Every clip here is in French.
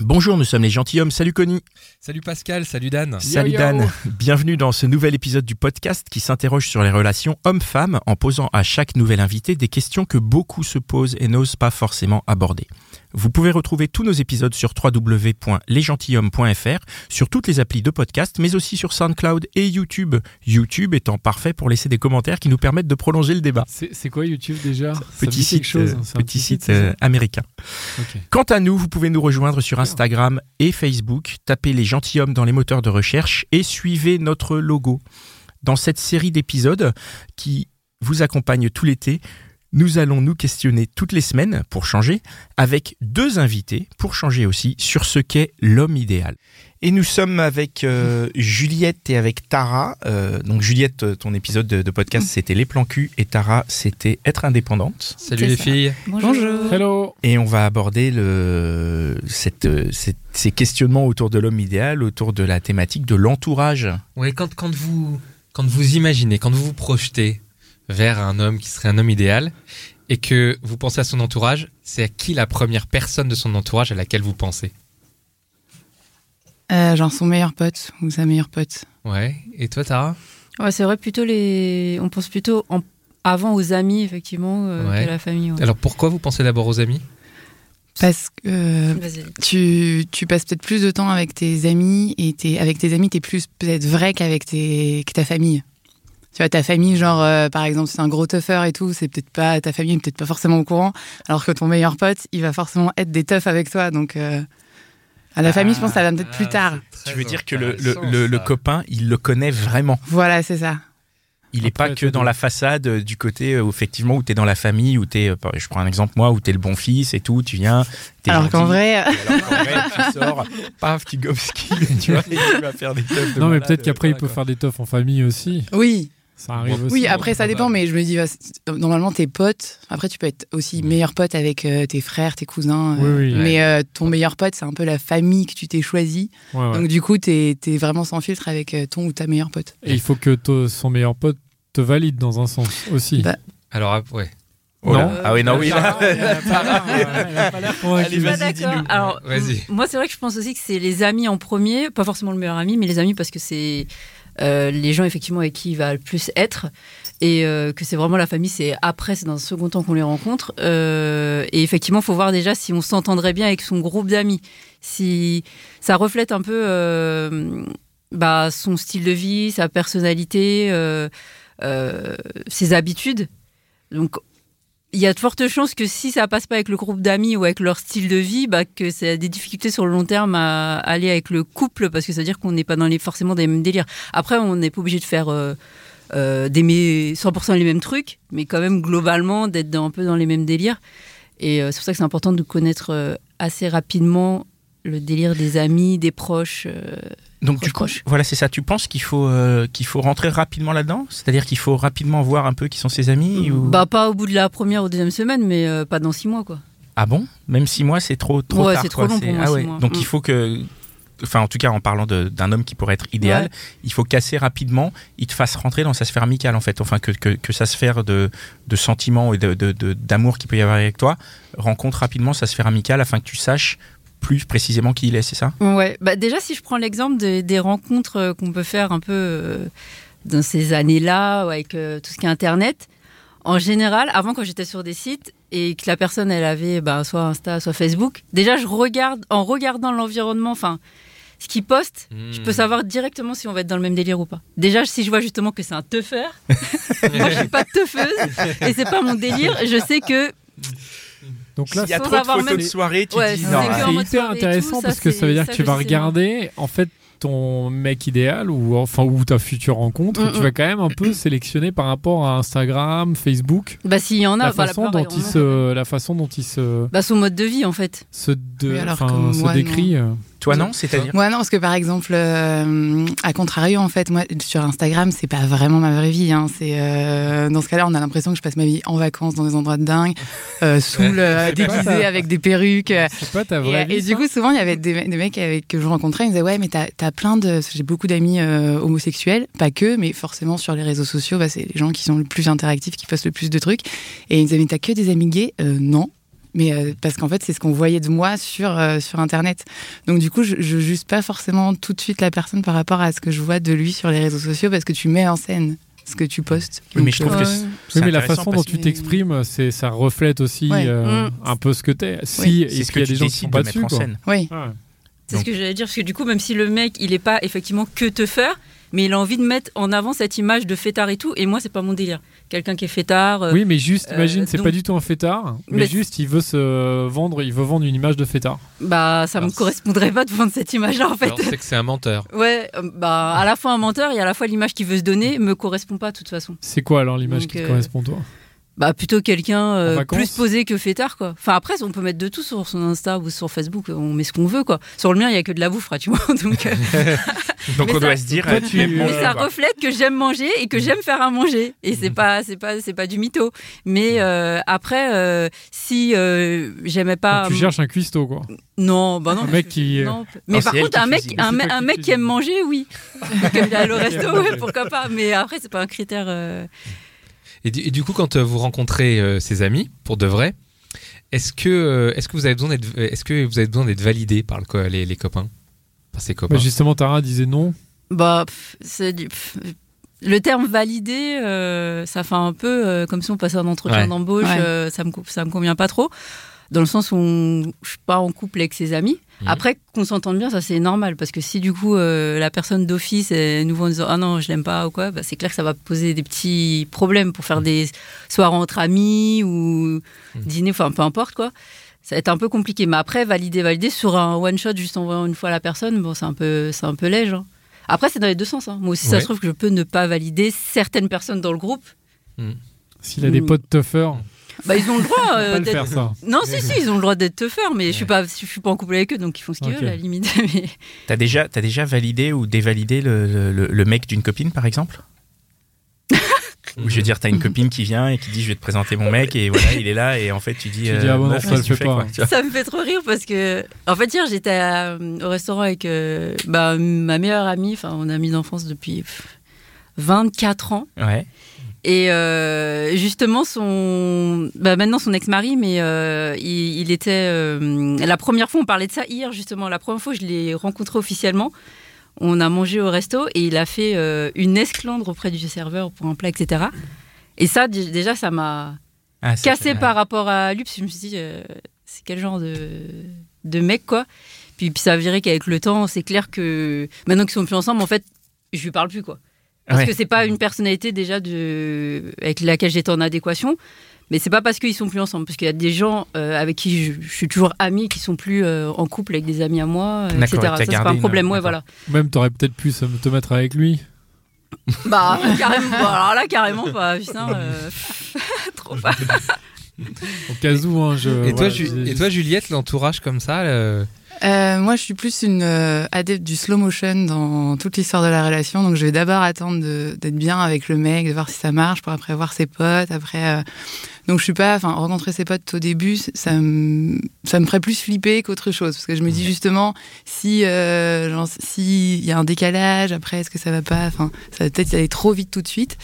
Bonjour, nous sommes les Gentilshommes. Salut Conny. Salut Pascal, salut Dan. Salut Dan. Bienvenue dans ce nouvel épisode du podcast qui s'interroge sur les relations hommes-femmes en posant à chaque nouvel invité des questions que beaucoup se posent et n'osent pas forcément aborder. Vous pouvez retrouver tous nos épisodes sur www.lesgentilshommes.fr, sur toutes les applis de podcast, mais aussi sur Soundcloud et YouTube. YouTube étant parfait pour laisser des commentaires qui nous permettent de prolonger le débat. C'est quoi YouTube déjà ? Petit site américain. Okay. Quant à nous, vous pouvez nous rejoindre sur Instagram et Facebook, tapez les Gentilshommes dans les moteurs de recherche et suivez notre logo. Dans cette série d'épisodes qui vous accompagne tout l'été, nous allons nous questionner toutes les semaines pour changer, avec deux invités pour changer aussi sur ce qu'est l'homme idéal. Et nous sommes avec Juliette et avec Tara. Donc Juliette, ton épisode de podcast, c'était les plans cul, et Tara, c'était être indépendante. Salut les filles. Bonjour. Hello. Et on va aborder ces questionnements autour de l'homme idéal, autour de la thématique de l'entourage. Oui, quand vous imaginez, quand vous vous projetez vers un homme qui serait un homme idéal et que vous pensez à son entourage, c'est à qui la première personne de son entourage à laquelle vous pensez ? Genre son meilleur pote ou sa meilleure pote. Ouais, et toi Tara ? Ouais, c'est vrai, on pense plutôt avant aux amis effectivement qu'à la famille. Ouais. Alors pourquoi vous pensez d'abord aux amis ? Parce que tu passes peut-être plus de temps avec tes amis et avec tes amis t'es plus peut-être vrai qu'avec ta famille. Tu vois, ta famille, genre, par exemple, c'est un gros teufeur et tout, ta famille n'est peut-être pas forcément au courant, alors que ton meilleur pote, il va forcément être des teufs avec toi. Donc, à la famille, je pense que ça va peut-être plus tard. Tu veux dire que le copain, il le connaît vraiment. Voilà, c'est ça. Il n'est pas que dans la façade du côté, effectivement, où tu es dans la famille, où tu es, je prends un exemple, moi, où tu es le bon fils et tout, tu viens. Alors qu'en vrai, tu sors, paf, tu gobes ski, tu vois, et tu vas faire des teufs. Non, mais peut-être qu'après, il peut faire des teufs en famille aussi. Oui. Ça arrive aussi. Oui, après ça dépend, mais je me dis, normalement tes potes, après tu peux être aussi meilleur pote avec tes frères, tes cousins, mais ton meilleur pote c'est un peu la famille que tu t'es choisie, donc du coup t'es vraiment sans filtre avec ton ou ta meilleure pote. Et il faut que son meilleur pote te valide dans un sens aussi. Alors ouais. Oh non. Alors, moi c'est vrai que je pense aussi que c'est les amis en premier, pas forcément le meilleur ami, mais les amis parce que c'est les gens effectivement avec qui il va le plus être et que c'est vraiment la famille, c'est après, c'est dans un second temps qu'on les rencontre et effectivement il faut voir déjà si on s'entendrait bien avec son groupe d'amis, si ça reflète un peu son style de vie, sa personnalité, ses habitudes. Donc il y a de fortes chances que si ça passe pas avec le groupe d'amis ou avec leur style de vie, que ça a des difficultés sur le long terme à aller avec le couple, parce que ça veut dire qu'on n'est pas forcément dans les mêmes délires. Après, on n'est pas obligé de faire d'aimer 100% les mêmes trucs, mais quand même globalement d'être un peu dans les mêmes délires. Et c'est pour ça que c'est important de connaître assez rapidement le délire des amis, des proches. Donc du coup, voilà, c'est ça. Tu penses qu'il faut rentrer rapidement là-dedans ? C'est-à-dire qu'il faut rapidement voir un peu qui sont ses amis ou... Pas au bout de la première ou deuxième semaine, mais pas dans 6 mois, quoi. Ah bon ? Même 6 mois, c'est trop tard. C'est trop long pour moi, 6 mois. Donc il faut que... Enfin, en tout cas, en parlant d'un homme qui pourrait être idéal, il faut qu'assez rapidement, il te fasse rentrer dans sa sphère amicale, en fait. Enfin, que sa sphère de sentiments et d'amour qu'il peut y avoir avec toi rencontre rapidement sa sphère amicale afin que tu saches plus précisément qui il est, c'est ça ? Ouais. Déjà, si je prends l'exemple des rencontres qu'on peut faire un peu dans ces années-là, avec tout ce qui est Internet, en général, avant, quand j'étais sur des sites et que la personne, elle avait soit Insta, soit Facebook, déjà, en regardant l'environnement, enfin, ce qu'il poste, je peux savoir directement si on va être dans le même délire ou pas. Déjà, si je vois justement que c'est un teufeur, moi, je suis pas teufeuse et c'est pas mon délire, je sais que... Donc là, il y a trop de photos de soirée, tu dis non. C'est hyper intéressant parce que ça veut dire que tu vas regarder, en fait, ton mec idéal ou enfin ou ta future rencontre, tu vas quand même un peu sélectionner par rapport à Instagram, Facebook. Bah s'il y en a, la façon dont il se bah son mode de vie en fait. Se décrit. Toi non, c'est-à-dire. Moi non, parce que par exemple, à contrario en fait, moi sur Instagram, c'est pas vraiment ma vraie vie. Hein. C'est dans ce cas-là, on a l'impression que je passe ma vie en vacances dans des endroits de dingue, déguisée avec des perruques. C'est pas ta vraie vie. Et du coup, souvent il y avait des mecs que je rencontrais, ils me disaient ouais, mais t'as plein de, j'ai beaucoup d'amis homosexuels, pas que, mais forcément sur les réseaux sociaux, bah, c'est les gens qui sont le plus interactifs, qui postent le plus de trucs. Et ils me disaient mais t'as que des amis gays ? Non. Mais parce qu'en fait, c'est ce qu'on voyait de moi sur Internet. Donc du coup, je juge pas forcément tout de suite la personne par rapport à ce que je vois de lui sur les réseaux sociaux, parce que tu mets en scène ce que tu postes. Oui, mais je trouve que c'est mais la façon dont tu t'exprimes, ça reflète aussi un peu ce que t'es. Oui. C'est ce qu'il y a des gens qui sont pas dessus, quoi. Oui. Ah. C'est ce que j'allais dire, parce que du coup, même si le mec, il est pas effectivement que te faire, mais il a envie de mettre en avant cette image de fêtard et tout, et moi c'est pas mon délire. Quelqu'un qui est fêtard. Oui, mais juste, imagine, c'est donc... pas du tout un fêtard, mais juste il veut se vendre, il veut vendre une image de fêtard. Bah, ça me correspondrait pas de vendre cette image-là en fait. Alors c'est que c'est un menteur. Ouais, bah à la fois un menteur et à la fois l'image qu'il veut se donner me correspond pas de toute façon. C'est quoi alors l'image qui te correspond toi ? Bah plutôt quelqu'un plus posé que fêtard quoi. Enfin après on peut mettre de tout sur son Insta ou sur Facebook, on met ce qu'on veut quoi. Sur le mien il y a que de la bouffe là, tu vois. Donc on doit se dire tu aimes manger. Mais ça reflète que j'aime manger et que j'aime faire à manger et c'est pas du mytho. Mais après si j'aimais pas donc, tu cherches un cuistot quoi. Non, bah non. Un mec qui non. Mais non, par contre un mec qui aime manger oui. Comme là, le resto ouais, pourquoi pas, mais après c'est pas un critère Et du coup, quand vous rencontrez ces amis, pour de vrai, est-ce que vous avez besoin d'être, validé par les copains, par ces copains ? Bah justement, Tara disait non. Bah, le terme validé, ça fait un peu comme si on passait un entretien d'embauche. Ouais. Ça me convient pas trop, dans le sens où je suis pas en couple avec ses amis. Après, qu'on s'entende bien, ça c'est normal, parce que si du coup la personne d'office nous voit en disant ah non je l'aime pas ou quoi, bah, c'est clair que ça va poser des petits problèmes pour faire des soirées entre amis ou dîner, enfin peu importe quoi, ça va être un peu compliqué. Mais après valider sur un one shot juste en voyant une fois la personne, bon c'est un peu léger. Hein. Après c'est dans les deux sens. Hein. Moi aussi ça se trouve que je peux ne pas valider certaines personnes dans le groupe. S'il a des potes toughers. Bah ils ont le droit d'être... Faire, non si ils ont le droit d'être teufeurs, mais je suis pas en couple avec eux donc ils font ce qu'ils veulent à la limite. Mais... T'as déjà validé ou dévalidé le mec d'une copine par exemple? Ou je veux dire, t'as une copine qui vient et qui dit je vais te présenter mon mec et voilà il est là et en fait tu dis ah bon, ça le fait pas. Quoi, ça me fait trop rire parce que en fait hier j'étais au restaurant avec ma meilleure amie, enfin on est amis d'enfance depuis 24 ans. Ouais. Et justement, maintenant son ex-mari, mais il était... la première fois, on parlait de ça hier, justement. La première fois, je l'ai rencontré officiellement. On a mangé au resto et il a fait une esclandre auprès du serveur pour un plat, etc. Et ça, déjà, ça m'a cassé par rapport à lui. Parce que je me suis dit, c'est quel genre de mec, quoi. Puis ça a viré qu'avec le temps, c'est clair que... Maintenant qu'ils sont plus ensemble, en fait, je lui parle plus, quoi. Parce que c'est pas une personnalité déjà avec laquelle j'étais en adéquation, mais c'est pas parce qu'ils sont plus ensemble, parce qu'il y a des gens avec qui je suis toujours amie, qui sont plus en couple avec des amis à moi, etc. Ça c'est pas un problème, voilà. Même t'aurais peut-être pu te mettre avec lui. Bah carrément, alors là carrément pas, putain, trop pas. Au cas où, hein, Et toi, Juliette, l'entourage comme ça. Moi, je suis plus une adepte du slow motion dans toute l'histoire de la relation. Donc, je vais d'abord attendre d'être bien avec le mec, de voir si ça marche, pour après voir ses potes. Après, donc, je suis pas. Enfin, rencontrer ses potes au début, ça me ferait plus flipper qu'autre chose, parce que je me dis justement si y a un décalage, après, est-ce que ça va pas. Enfin, ça va peut-être aller trop vite tout de suite.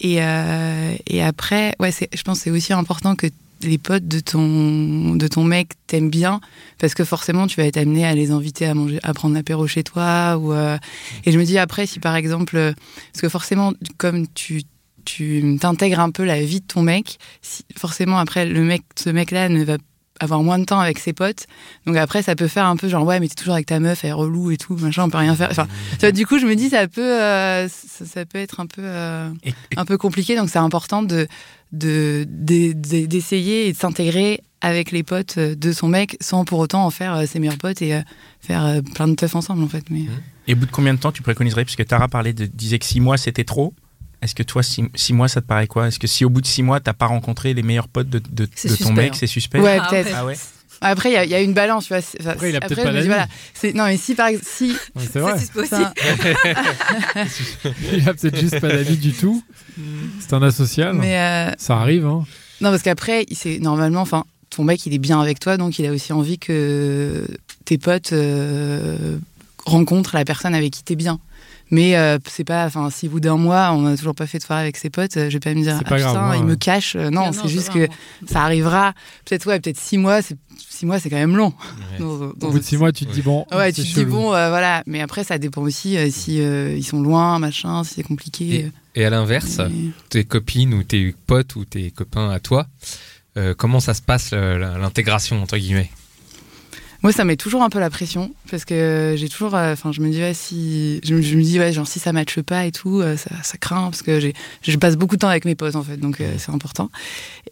Et après, je pense que c'est aussi important que les potes de ton mec t'aiment bien, parce que forcément tu vas être amené à les inviter à manger, à prendre l'apéro chez toi et je me dis après si par exemple, parce que forcément comme tu t'intègres un peu la vie de ton mec, forcément après ce mec-là ne va avoir moins de temps avec ses potes, donc après ça peut faire un peu genre ouais mais t'es toujours avec ta meuf, elle est relou et tout machin, on peut rien faire, enfin du coup je me dis ça peut être un peu compliqué, donc c'est important de d'essayer et de s'intégrer avec les potes de son mec sans pour autant en faire ses meilleurs potes et faire plein de teufs ensemble en fait. Mais... Et au bout de combien de temps tu préconiserais, puisque Tara disait que 6 mois c'était trop, est-ce que toi 6 mois ça te paraît quoi? Est-ce que si au bout de 6 mois t'as pas rencontré les meilleurs potes de ton mec, c'est suspect? Ouais, peut-être. Ah ouais. Après, il y a une balance, tu vois. Après, il a peut-être pas la vie. Voilà, non, mais si, par exemple... Si... Ouais, c'est vrai. C'est aussi. Il a peut-être juste pas la vie du tout. C'est un asocial. Mais ça arrive, hein. Non, parce qu'après, normalement, enfin, ton mec, il est bien avec toi, donc il a aussi envie que tes potes rencontrent la personne avec qui t'es bien. Mais c'est pas, enfin, si au bout d'un mois on n'a toujours pas fait de soirée avec ses potes, je vais pas me dire ah, putain, il me cache. Non, c'est juste que ça arrivera. Peut-être 6 mois. 6 mois, c'est quand même long. Ouais. Au bout de 6 mois, tu te dis bon. Ouais, tu te dis bon, voilà. Mais après, ça dépend aussi si ils sont loin, machin, si c'est compliqué. Et à l'inverse, tes copines ou tes potes ou tes copains à toi, comment ça se passe l'intégration entre guillemets? Moi, ça met toujours un peu la pression parce que j'ai toujours, enfin, je me dis ouais, si je me dis ouais, genre si ça matche pas et tout, ça craint parce que je passe beaucoup de temps avec mes potes en fait, donc c'est important.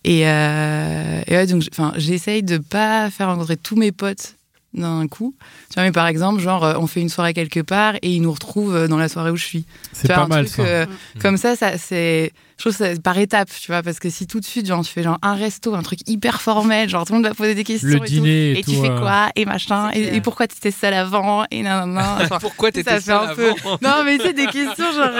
Et ouais, donc, enfin, j'essaye de pas faire rencontrer tous mes potes d'un coup. Tu vois, mais par exemple, genre, on fait une soirée quelque part et ils nous retrouvent dans la soirée où je suis. C'est pas mal, ça. Comme ça, c'est... Je trouve que c'est par étapes, tu vois, parce que si tout de suite, genre, tu fais genre un resto, un truc hyper formel, genre, tout le monde va poser des questions le dîner et tout. Et tu fais quoi? Et machin. Et pourquoi t'étais seule avant? Et nanana. Enfin, pourquoi t'étais seule avant peu... Non, mais tu sais, des questions genre...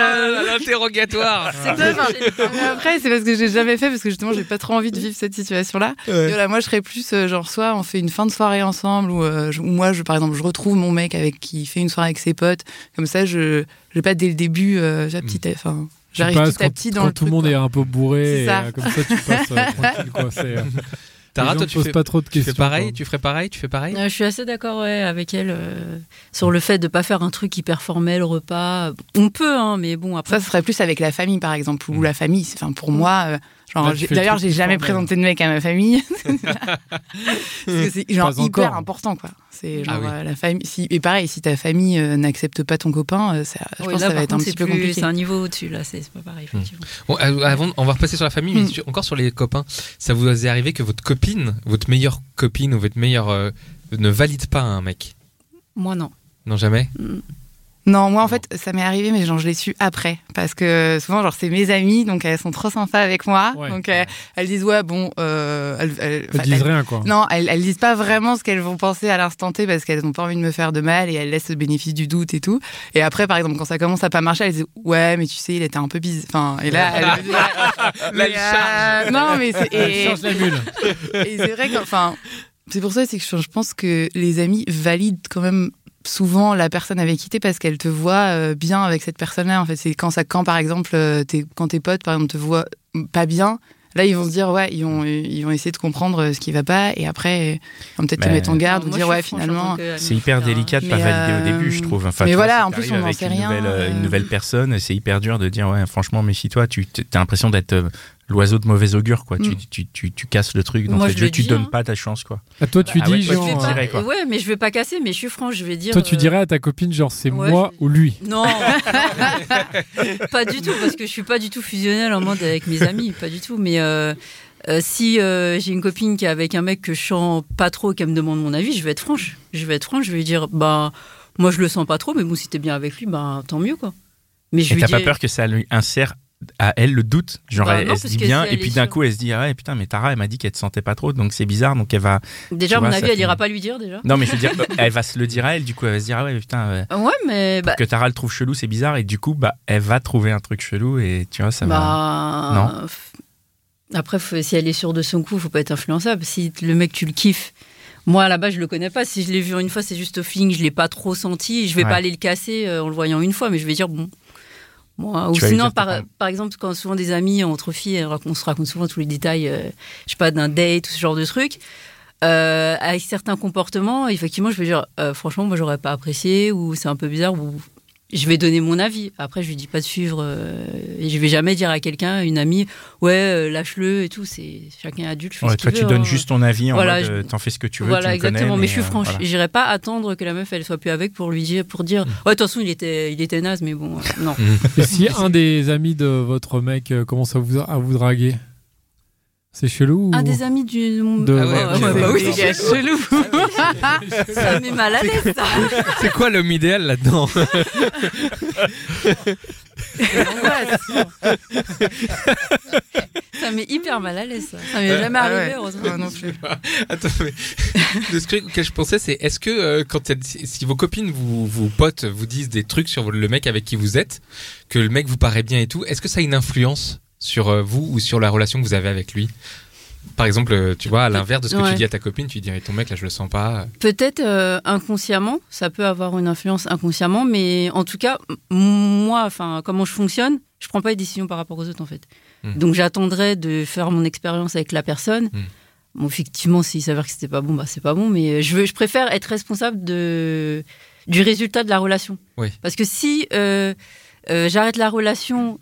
L'interrogatoire. Mais après, c'est parce que j'ai jamais fait, parce que justement, j'ai pas trop envie de vivre cette situation-là. Ouais. Et voilà, moi, je serais plus genre, soit on fait une fin de soirée ensemble, ou moi, par exemple, je retrouve mon mec qui fait une soirée avec ses potes. Comme ça, je vais pas dès le début, j'arrive petit à petit dans le truc. Quand tout le monde est un peu bourré, ça. Comme ça tu passes tranquille quoi. Tara, toi, tu ferais pareil. Je suis assez d'accord avec elle sur le fait de pas faire un truc hyper formel, repas. On peut, hein, mais bon après. Ça ce serait plus avec la famille par exemple ou la famille. Enfin pour moi. Genre, d'ailleurs, j'ai jamais présenté de mec à ma famille. Parce que c'est genre hyper important, quoi. C'est genre la famille. Et pareil, si ta famille n'accepte pas ton copain, je pense que ça va être un petit peu compliqué. C'est un niveau au-dessus, là, c'est pas pareil. Effectivement. Bon, avant, on va repasser sur la famille, mais encore sur les copains. Ça vous est arrivé que votre meilleure copine ou votre meilleure ne valide pas un mec? Moi, non. Non, jamais. Non, moi en fait, ça m'est arrivé, mais genre je l'ai su après, parce que souvent genre c'est mes amies, donc elles sont trop sympas avec moi, donc elles disent ouais bon, elles disent rien quoi. Non, elles disent pas vraiment ce qu'elles vont penser à l'instant T parce qu'elles ont pas envie de me faire de mal et elles laissent le bénéfice du doute et tout. Et après par exemple quand ça commence à pas marcher, elles disent ouais mais tu sais il était un peu bise, enfin et là elle charge. Non mais elle change la bulle. Et c'est vrai qu'enfin c'est pour ça c'est que je pense que les amis valident quand même. Souvent, la personne avait quitté parce qu'elle te voit bien avec cette personne-là. En fait, c'est quand par exemple, quand tes potes, par exemple, te voient pas bien, là, ils vont se dire, ouais, ils vont essayer de comprendre ce qui va pas, et après, ils vont peut-être te mettre en garde ou dire, ouais, finalement. C'est hyper délicat de pas valider au début, je trouve. Enfin, mais voilà, en plus, on n'en sait rien. Une nouvelle personne, c'est hyper dur de dire, ouais, franchement, méfie-toi, tu as l'impression d'être. L'oiseau de mauvais augure, quoi. Tu casses le truc, donc tu donnes pas ta chance, quoi. À toi, tu dis, genre. Je dirais, quoi. Ouais, mais je vais pas casser, mais je suis franche, je vais dire. Toi, tu dirais à ta copine, genre, c'est moi ou lui? Non, pas du tout, parce que je suis pas du tout fusionnelle en mode avec mes amis, pas du tout. Mais si j'ai une copine qui est avec un mec que je sens pas trop, qui me demande mon avis, je vais être franche, je vais lui dire, bah, moi, je le sens pas trop, mais bon, si t'es bien avec lui, bah, tant mieux, quoi. Mais je lui dis. T'as pas peur que ça lui insère à elle le doute, genre elle se dit bien si et puis d'un coup elle se dit ah ouais putain mais Tara elle m'a dit qu'elle te sentait pas trop donc c'est bizarre donc elle va déjà mon avis elle ira pas lui dire déjà non mais je veux dire elle va se le dire à elle du coup elle va se dire ah ouais putain ouais mais bah... que Tara le trouve chelou c'est bizarre et du coup bah elle va trouver un truc chelou et tu vois ça va non après si elle est sûre de son coup faut pas être influençable si le mec tu le kiffes. Moi, à la base, je le connais pas. Si je l'ai vu une fois, c'est juste au feeling. Je l'ai pas trop senti. Je vais pas aller le casser en le voyant une fois, mais je vais dire bon. Moi, ou sinon, par exemple, quand souvent des amis entre filles, on se raconte souvent tous les détails, je sais pas, d'un date, ce genre de truc, avec certains comportements, effectivement, je vais dire, franchement, moi, j'aurais pas apprécié, ou c'est un peu bizarre, ou je vais donner mon avis. Après, je lui dis pas de suivre, et je vais jamais dire à quelqu'un, une amie, ouais, lâche-le et tout, c'est chacun adulte. Fait ce qu'il veut, tu donnes juste ton avis, voilà, t'en fais ce que tu veux. Voilà, tu exactement, connais, mais je suis franche. Voilà. J'irai pas attendre que la meuf, elle soit plus avec pour lui dire, ouais, de toute façon, il était naze, mais bon, non. Et si un des amis de votre mec commence à vous draguer, C'est chelou. Un des amis du... oui, c'est chelou. Ça m'est mal à l'aise, ça. C'est quoi l'homme idéal là-dedans? Ça m'est hyper mal à l'aise, ça. Ça m'est jamais arrivé, heureusement. Non plus. Attends, mais le truc auquel je pensais, c'est est-ce que si vos copines, vos potes vous disent des trucs sur le mec avec qui vous êtes, que le mec vous paraît bien et tout, est-ce que ça a une influence sur vous ou sur la relation que vous avez avec lui? Par exemple, tu vois, à l'inverse de ce que tu dis à ta copine, tu dis « ton mec, là, je le sens pas ». Peut-être inconsciemment, ça peut avoir une influence inconsciemment, mais en tout cas, moi, comment je fonctionne, je prends pas les décisions par rapport aux autres, en fait. Donc, j'attendrai de faire mon expérience avec la personne. Bon, effectivement, s'il s'avère que c'était pas bon, bah, c'est pas bon, mais je préfère être responsable du résultat de la relation. Oui. Parce que si j'arrête la relation...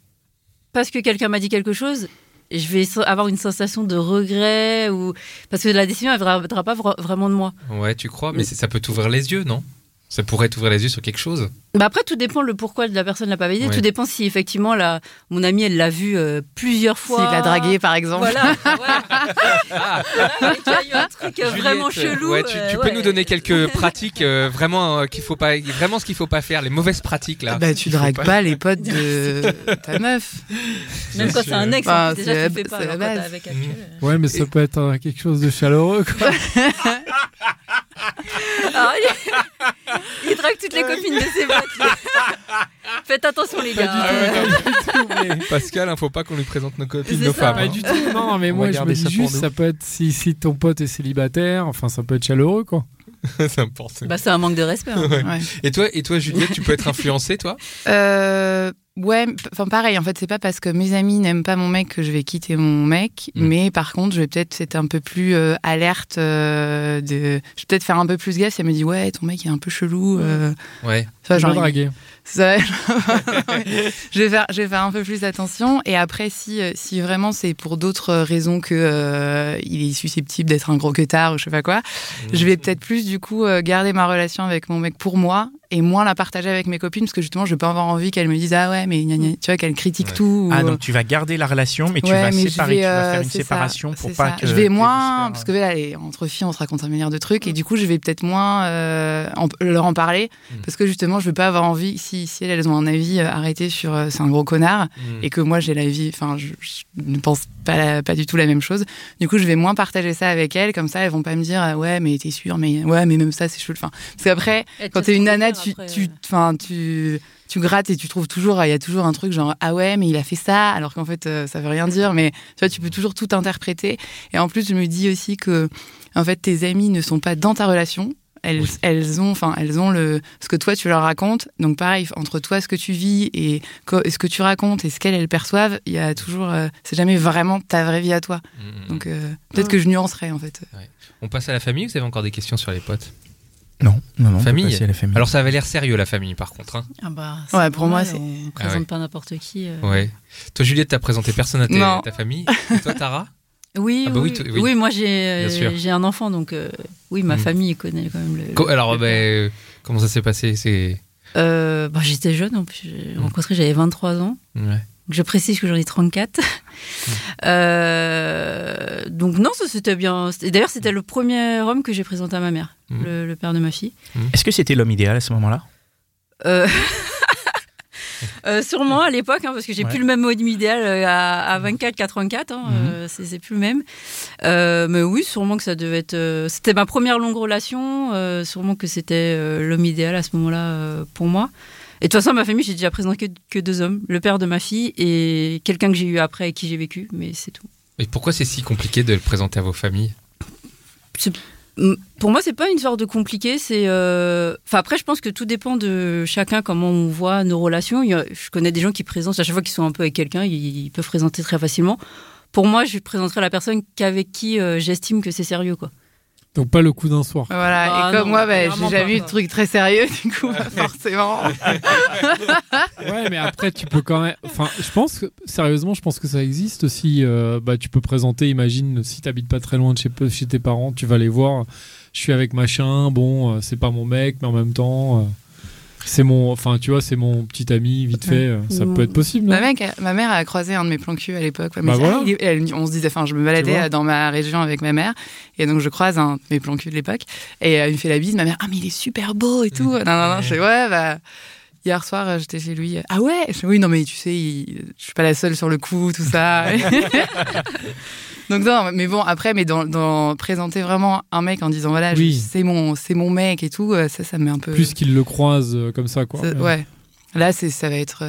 parce que quelqu'un m'a dit quelque chose, je vais avoir une sensation de regret ou parce que la décision elle viendra pas vraiment de moi. Ouais, tu crois, mais ça peut t'ouvrir les yeux, non? Ça pourrait t'ouvrir les yeux sur quelque chose. Bah après, tout dépend le pourquoi de la personne l'a pas validé. Ouais. Tout dépend si effectivement mon amie elle l'a vu plusieurs fois. Si elle l'a dragué par exemple. Voilà. Il y a eu un truc Juliette, vraiment chelou. Ouais, tu peux nous donner quelques pratiques vraiment ce qu'il faut pas faire, les mauvaises pratiques là. Bah tu dragues pas les potes de ta meuf. Même quand c'est un ex, déjà tu fais pas la base avec elle. Ouais, mais ça peut être quelque chose de chaleureux quoi. Alors, il drague toutes les copines de ses potes. Faites attention les gars. Pas du tout, mais... Pascal, il faut pas qu'on lui présente nos copines, nos femmes. Pas du tout. Non, mais moi je me dis juste, ça peut être si ton pote est célibataire, ça peut être chaleureux quoi. C'est important. Bah c'est un manque de respect. Hein. Ouais. Et toi Juliette, tu peux être influencée toi? Ouais, pareil, en fait, c'est pas parce que mes amis n'aiment pas mon mec que je vais quitter mon mec, mais par contre, je vais peut-être être un peu plus alerte, je vais peut-être faire un peu plus gaffe, elle me dit « Ouais, ton mec est un peu chelou. » Ouais, ça, genre, draguer. Ça, je vais faire un peu plus attention, et après, si vraiment c'est pour d'autres raisons que il est susceptible d'être un gros queutard ou je sais pas quoi, je vais peut-être plus, du coup, garder ma relation avec mon mec pour moi, et moins la partager avec mes copines parce que justement je vais pas avoir envie qu'elles me disent mais gna gna, tu vois qu'elles critiquent tout. Ah donc tu vas garder la relation mais tu vas faire une séparation pour pas que je vais moins parce que là entre filles on se raconte un milliard de trucs et du coup je vais peut-être moins leur en parler parce que justement je veux pas avoir envie si elles ont un avis arrêté sur c'est un gros connard et que moi j'ai l'avis je ne pense pas du tout la même chose. Du coup je vais moins partager ça avec elles comme ça elles vont pas me dire ouais mais t'es sûre mais ouais mais même ça c'est chelou parce qu'après quand t'es une nana tu grattes et tu trouves toujours, il y a toujours un truc genre ah ouais mais il a fait ça alors qu'en fait ça veut rien dire mais tu vois tu peux toujours tout interpréter et en plus je me dis aussi que en fait tes amies ne sont pas dans ta relation. Elles ont ce que toi tu leur racontes. Donc pareil, entre toi ce que tu vis et ce que tu racontes et ce qu'elles perçoivent, il y a toujours c'est jamais vraiment ta vraie vie à toi. Donc peut-être que je nuancerais en fait. Ouais. On passe à la famille ou vous avez encore des questions sur les potes? Non, famille. La famille. Alors ça avait l'air sérieux la famille par contre. Hein. Ah bah ouais, pour moi c'est. On présente pas n'importe qui. Ouais. Toi Juliette t'as présenté personne à ta famille. Et toi Tara? Oui, moi j'ai un enfant donc ma famille connaît quand même le. Alors comment ça s'est passé j'étais jeune en plus j'ai rencontré j'avais 23 ans. Ouais. Je précise que j'en ai 34. Donc non, ça c'était bien. D'ailleurs, c'était le premier homme que j'ai présenté à ma mère, le père de ma fille. Est-ce que c'était l'homme idéal à ce moment-là? Sûrement à l'époque, parce que j'ai plus le même homme idéal à 24-84. C'est plus le même. Mais oui, sûrement que ça devait être... c'était ma première longue relation. Sûrement que c'était l'homme idéal à ce moment-là pour moi. Et de toute façon, ma famille, j'ai déjà présenté que deux hommes. Le père de ma fille et quelqu'un que j'ai eu après et qui j'ai vécu, mais c'est tout. Et pourquoi c'est si compliqué de le présenter à vos familles? Pour moi, c'est pas une sorte de compliqué. Après, je pense que tout dépend de chacun, comment on voit nos relations. Je connais des gens qui présentent, à chaque fois qu'ils sont un peu avec quelqu'un, ils peuvent présenter très facilement. Pour moi, je présenterai la personne qu'avec qui j'estime que c'est sérieux, quoi. Donc pas le coup d'un soir. Voilà, et comme moi, j'ai jamais eu de truc très sérieux, du coup, forcément. Ouais, mais après, tu peux quand même... sérieusement, je pense que ça existe aussi. Tu peux présenter, imagine, si t'habites pas très loin de chez tes parents, tu vas les voir, je suis avec machin, c'est pas mon mec, mais en même temps... C'est mon petit ami vite fait, ça peut être possible. Ma mère a croisé un de mes plans cul à l'époque. Ouais, voilà. On se disait, enfin, je me baladais dans ma région avec ma mère, et donc je croise un de mes plans cul de l'époque, et il me fait la bise. Ma mère, mais il est super beau et tout. Non, je fais hier soir, j'étais chez lui. Ah ouais? Oui, non, mais tu sais, je suis pas la seule sur le coup, tout ça. Donc non, mais bon, après, mais dans présenter vraiment un mec en disant voilà, c'est mon mec et tout, ça me met un peu... Plus qu'il le croise comme ça, quoi. Ouais. Là, ça va être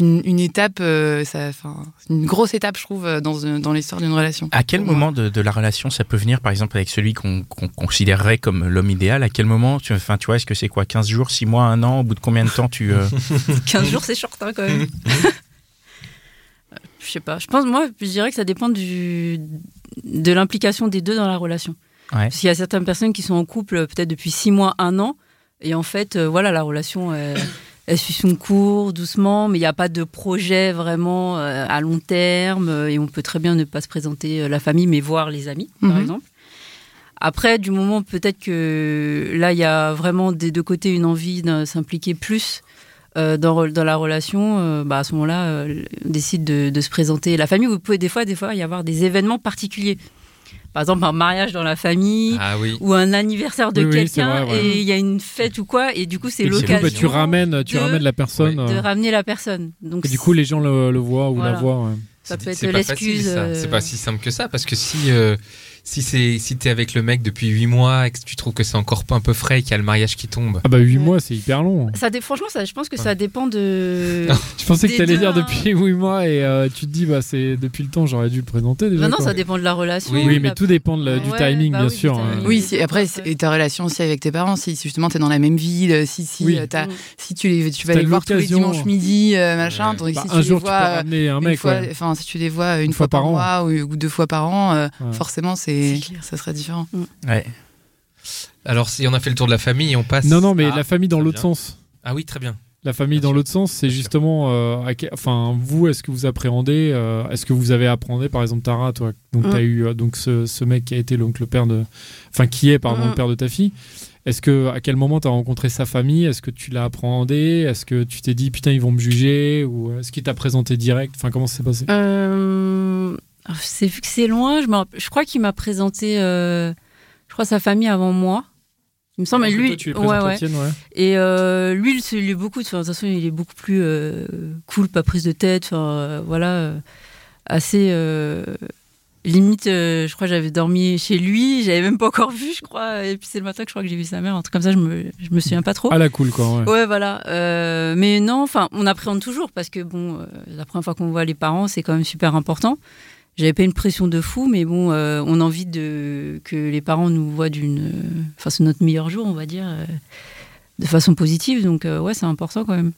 une étape, une grosse étape, je trouve, dans l'histoire d'une relation. À quel moment de la relation ça peut venir, par exemple, avec celui qu'on considérerait comme l'homme idéal? À quel moment, tu vois, est-ce que c'est quoi, 15 jours, 6 mois, 1 an? Au bout de combien de temps 15 jours, c'est short, hein, quand même. Je sais pas. Je pense, moi, je dirais que ça dépend de l'implication des deux dans la relation. Ouais. Parce qu'il y a certaines personnes qui sont en couple peut-être depuis 6 mois, 1 an, et en fait, la relation... Elle suit son cours doucement, mais il n'y a pas de projet vraiment à long terme. Et on peut très bien ne pas se présenter la famille, mais voir les amis, par exemple. Après, du moment peut-être que là, il y a vraiment des deux côtés une envie de s'impliquer plus dans la relation, à ce moment-là, on décide de se présenter la famille. Vous pouvez des fois y avoir des événements particuliers. Par exemple, un mariage dans la famille ou un anniversaire de quelqu'un et il y a une fête ou quoi. Et du coup, c'est l'occasion bah, tu ramènes la personne. De ramener la personne. Donc, et du coup, les gens le voient ou la voient. Ouais. Ça peut être l'excuse. Pas facile, ça. C'est pas si simple que ça parce que si t'es avec le mec depuis 8 mois et que tu trouves que c'est encore un peu frais et qu'il y a le mariage qui tombe. Ah bah 8 mois, c'est hyper long. Franchement, je pense que ça dépend de... Je pensais que t'allais dire depuis 8 mois et tu te dis, c'est depuis le temps, j'aurais dû le présenter déjà. Non, ça dépend de la relation. Oui, mais tout dépend du timing, bien sûr. Oui, après, ta relation aussi avec tes parents, si justement t'es dans la même ville, si tu vas les voir tous les dimanches midi, machin. Un jour, tu peux ramener un mec. Enfin, si tu les vois une fois par mois ou 2 fois par an, forcément, ça serait différent. Ouais. Alors, si on a fait le tour de la famille, on passe... Non, mais la famille dans l'autre sens. Ah oui, très bien. La famille dans l'autre sens, c'est justement... vous, est-ce que vous appréhendez est-ce que vous avez appréhendé, par exemple, Tara, toi, donc tu as eu ce mec qui a été le père de... Enfin, qui est, pardon, le père de ta fille. Est-ce que, à quel moment tu as rencontré sa famille? Est-ce que tu l'as appréhendé? Est-ce que tu t'es dit, putain, ils vont me juger? Ou est-ce qu'il t'a présenté direct? Enfin, comment ça s'est passé? Vu que c'est loin, je crois qu'il m'a présenté sa famille avant moi. Il me semble que lui... Toi, tu es présenté à tienne, ouais. Et lui, il est beaucoup... De toute façon, il est beaucoup plus cool, pas prise de tête. Assez... limite, je crois que j'avais dormi chez lui, j'avais même pas encore vu, je crois. Et puis c'est le matin que je crois que j'ai vu sa mère, un truc comme ça, je me souviens pas trop. À la cool, quoi. Ouais, voilà. Mais non, enfin, on appréhende toujours parce que, la première fois qu'on voit les parents, c'est quand même super important. J'avais pas une pression de fou, mais on a envie que les parents nous voient c'est notre meilleur jour, on va dire, de façon positive. Donc c'est important quand même.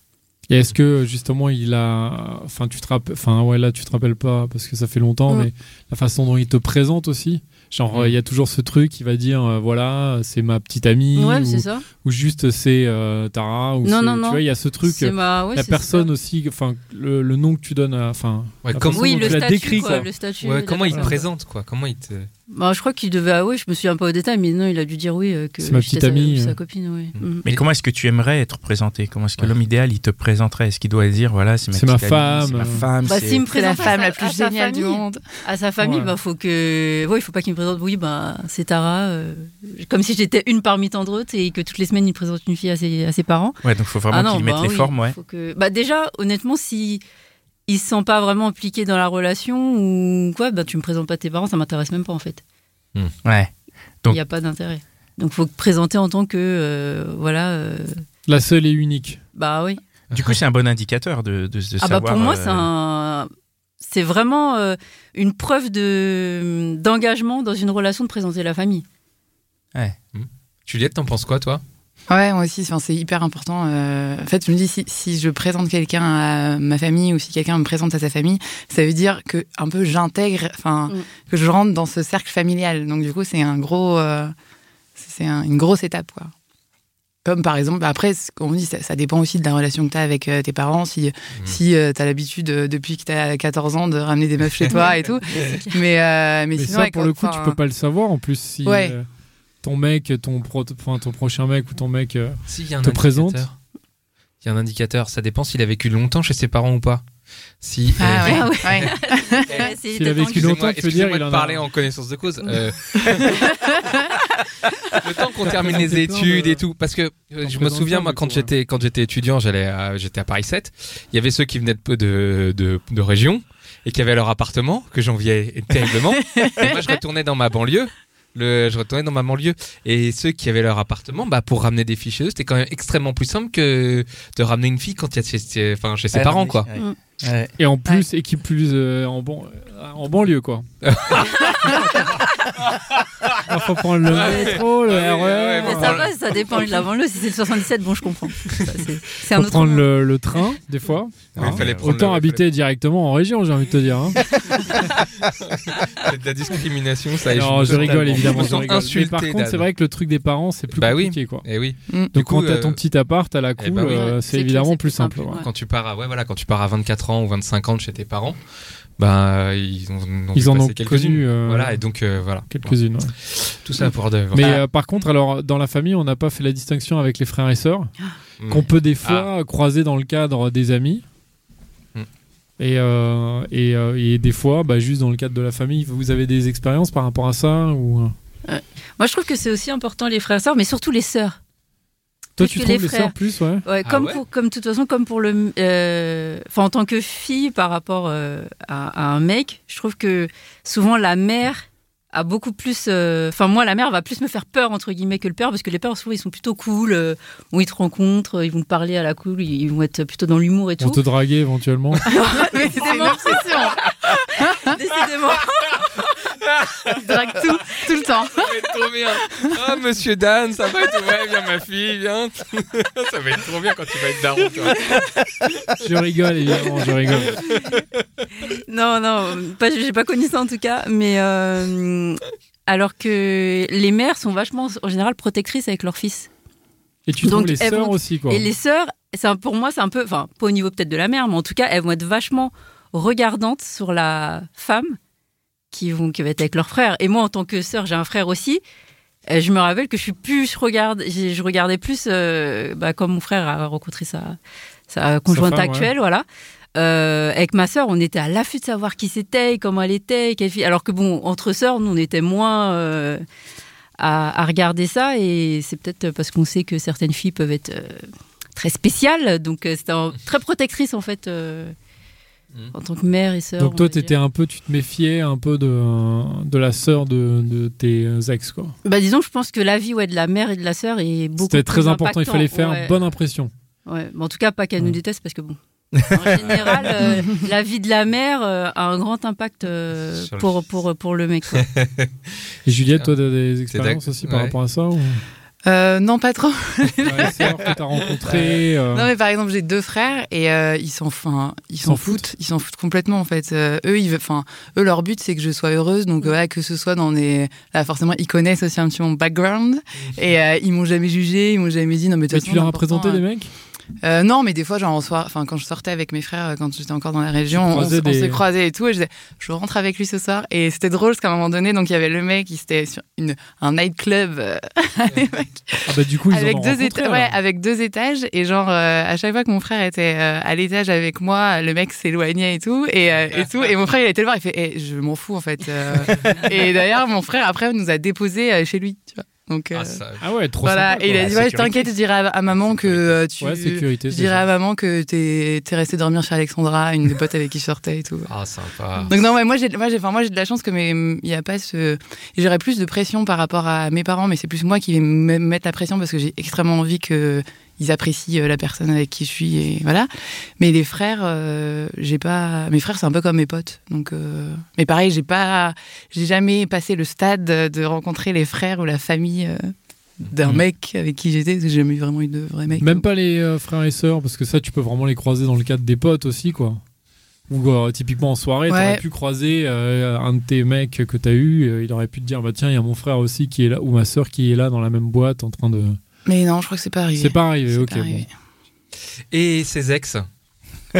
Et est-ce que justement tu te rappelles pas parce que ça fait longtemps, mais la façon dont il te présente aussi, genre il y a toujours ce truc, il va dire c'est ma petite amie, c'est ça. Ou juste c'est Tara, ou tu vois, il y a ce truc, la personne ça. Aussi, enfin le nom que tu donnes, enfin le statut, le statut, comment il te présente, quoi, comment il te... je crois qu'il devait... je me souviens pas au détail, mais non, il a dû dire que c'est ma petite amie, sa copine, oui. Mais comment est-ce que tu aimerais être présenté? Comment est-ce que l'homme idéal, il te présenterait? Est-ce qu'il doit dire, c'est ma femme, c'est ma femme, si il me présente la femme la plus géniale du monde à sa famille, il faut pas qu'il me présente c'est Tara, comme si j'étais une parmi tant d'autres, et que toutes les semaines il présente une fille à ses parents. Ouais, donc faut vraiment qu'il mette les formes, ouais. Faut que... déjà, honnêtement, si ils se sentent pas vraiment impliqués dans la relation ou quoi, tu me présentes pas tes parents, ça m'intéresse même pas en fait. Ouais. Donc il y a pas d'intérêt. Donc faut présenter en tant que la seule et unique. Oui. Du coup, c'est un bon indicateur de savoir. Pour moi, c'est vraiment une preuve d'engagement dans une relation de présenter la famille. Ouais. Juliette, t'en penses quoi, toi? Ouais, moi aussi, c'est hyper important. En fait, je me dis, si je présente quelqu'un à ma famille, ou si quelqu'un me présente à sa famille, ça veut dire que un peu j'intègre, que je rentre dans ce cercle familial. Donc du coup, c'est un gros, une grosse étape, quoi. Comme par exemple, après, comme on dit, ça dépend aussi de la relation que tu as avec tes parents. Si tu as l'habitude, depuis que tu as 14 ans, de ramener des meufs chez toi et tout. Mais sinon, ça, pour le coup, tu peux pas le savoir en plus. Si... Ouais. Ton mec, ton prochain mec ou ton mec te présente. il y a un indicateur. Ça dépend s'il a vécu longtemps chez ses parents ou pas. Si, ouais. S'il a vécu longtemps, tu veux dire il en a parlé en connaissance de cause. Le temps qu'on termine les études et tout, parce que je me souviens moi quand j'étais étudiant, j'étais à Paris 7. Il y avait ceux qui venaient de région et qui avaient leur appartement que j'enviais terriblement. Et moi je retournais dans ma banlieue. Et ceux qui avaient leur appartement, bah, pour ramener des filles chez eux, c'était quand même extrêmement plus simple que de ramener une fille quand il y a chez ses parents, quoi. Ouais. Et en plus, équipe plus en banlieue, quoi. Il faut prendre le métro, le RER. Mais ça va, ça dépend de la banlieue. Si c'est le 77, bon, je comprends. C'est un autre. Faut prendre le train, des fois. Ouais, hein. Autant habiter directement en région, j'ai envie de te dire. Hein. C'est de la discrimination, ça. Non, je rigole, évidemment. Mais par contre, c'est vrai que le truc des parents, c'est plus compliqué, quoi. Donc, quand t'as ton petit appart à la cool, c'est évidemment plus simple. Quand tu pars à 24 ans ou 25 ans de chez tes parents, bah, ils en ont connu voilà, et donc quelques-unes, ouais. Tout ça pour deux, voilà. Mais par contre, alors, dans la famille, on n'a pas fait la distinction avec les frères et sœurs qu'on peut des fois croiser dans le cadre des amis et des fois, bah, juste dans le cadre de la famille. Vous avez des expériences par rapport à ça ou... Moi je trouve que c'est aussi important, les frères et sœurs, mais surtout les sœurs. Toi, tu trouves les sœurs plus, ouais, comme de toute façon, comme pour le... Enfin, en tant que fille, par rapport à un mec, je trouve que souvent, la mère a beaucoup plus... Enfin, moi, la mère va plus me faire peur, entre guillemets, que le père, parce que les pères, souvent, ils sont plutôt cool, où ils te rencontrent, ils vont te parler à la cool, ils vont être plutôt dans l'humour et tout. Ils vont te draguer, éventuellement. Décidément. Décidément. Drague tout le temps. Ça va être trop bien. Ah, oh, monsieur Dan, ça va être... Ouais, viens, ma fille, viens. Ça va être trop bien quand tu vas être daron, toi. Je rigole, évidemment, Non, j'ai pas connu ça, en tout cas. Mais alors que les mères sont vachement, en général, protectrices avec leurs fils. Et tu trouves les sœurs aussi, quoi. Et les sœurs, pour moi, c'est un peu... Enfin, pas au niveau peut-être de la mère, mais en tout cas, elles vont être vachement regardantes sur la femme qui vont être avec leurs frères. Et moi, en tant que sœur, j'ai un frère aussi. Je me rappelle que je regardais plus comme mon frère a rencontré sa conjointe femme, actuelle, voilà. Avec ma sœur, on était à l'affût de savoir qui c'était, comment elle était, quelle fille. Alors que bon, entre sœurs, nous, on était moins à regarder ça. Et c'est peut-être parce qu'on sait que certaines filles peuvent être très spéciales. Donc, c'était très protectrice, en fait. En tant que mère et sœur. Donc toi, tu te méfiais un peu de la sœur de tes ex, quoi. Bah, disons, je pense que la vie de la mère et de la sœur est beaucoup plus... C'était très important, il fallait faire bonne impression. Ouais, mais en tout cas, pas qu'elle nous déteste, parce que bon... En général, la vie de la mère a un grand impact pour le mec, quoi. Et Juliette, toi, tu as des expériences aussi par rapport à ça ou... non, pas trop. Les sœurs que t'as rencontrées. Non, mais par exemple, j'ai deux frères et ils s'en foutent. Ils s'en foutent complètement, en fait. Eux, leur but, c'est que je sois heureuse. Donc, que ce soit dans des... Là, forcément, ils connaissent aussi un petit peu mon background. Et ils m'ont jamais jugé, ils m'ont jamais dit non, mais tu leur as présenté des mecs? Non, mais des fois, quand je sortais avec mes frères, quand j'étais encore dans la région, on se croisait et tout, et je disais, je rentre avec lui ce soir. Et c'était drôle, parce qu'à un moment donné, donc il y avait le mec, il était sur un nightclub avec deux étages, et à chaque fois que mon frère était à l'étage avec moi, le mec s'éloignait et tout, et mon frère, il était le voir, il fait, je m'en fous, en fait. Et d'ailleurs, mon frère, après, nous a déposés chez lui, tu vois. Donc, trop sympa. Et il a dit t'inquiète, je dirais à maman que t'es resté dormir chez Alexandra, une des potes avec qui je sortais et tout. Ah, sympa. Donc non, moi j'ai de la chance que il y a pas ce... J'aurais plus de pression par rapport à mes parents, mais c'est plus moi qui vais me mettre la pression, parce que j'ai extrêmement envie que ils apprécient la personne avec qui je suis, et voilà. Mais les frères, mes frères, c'est un peu comme mes potes. Donc, mais pareil, j'ai jamais passé le stade de rencontrer les frères ou la famille d'un mec avec qui j'étais, parce que j'ai jamais vraiment eu de vrais mecs. Même donc. Pas les frères et sœurs, parce que ça, tu peux vraiment les croiser dans le cadre des potes aussi, quoi. Ou typiquement en soirée, t'aurais pu croiser un de tes mecs que t'as eu, il aurait pu te dire, bah tiens, il y a mon frère aussi qui est là, ou ma sœur qui est là dans la même boîte en train de... Mais non, je crois que c'est pas arrivé. C'est pas arrivé. Bon. Et ses ex? On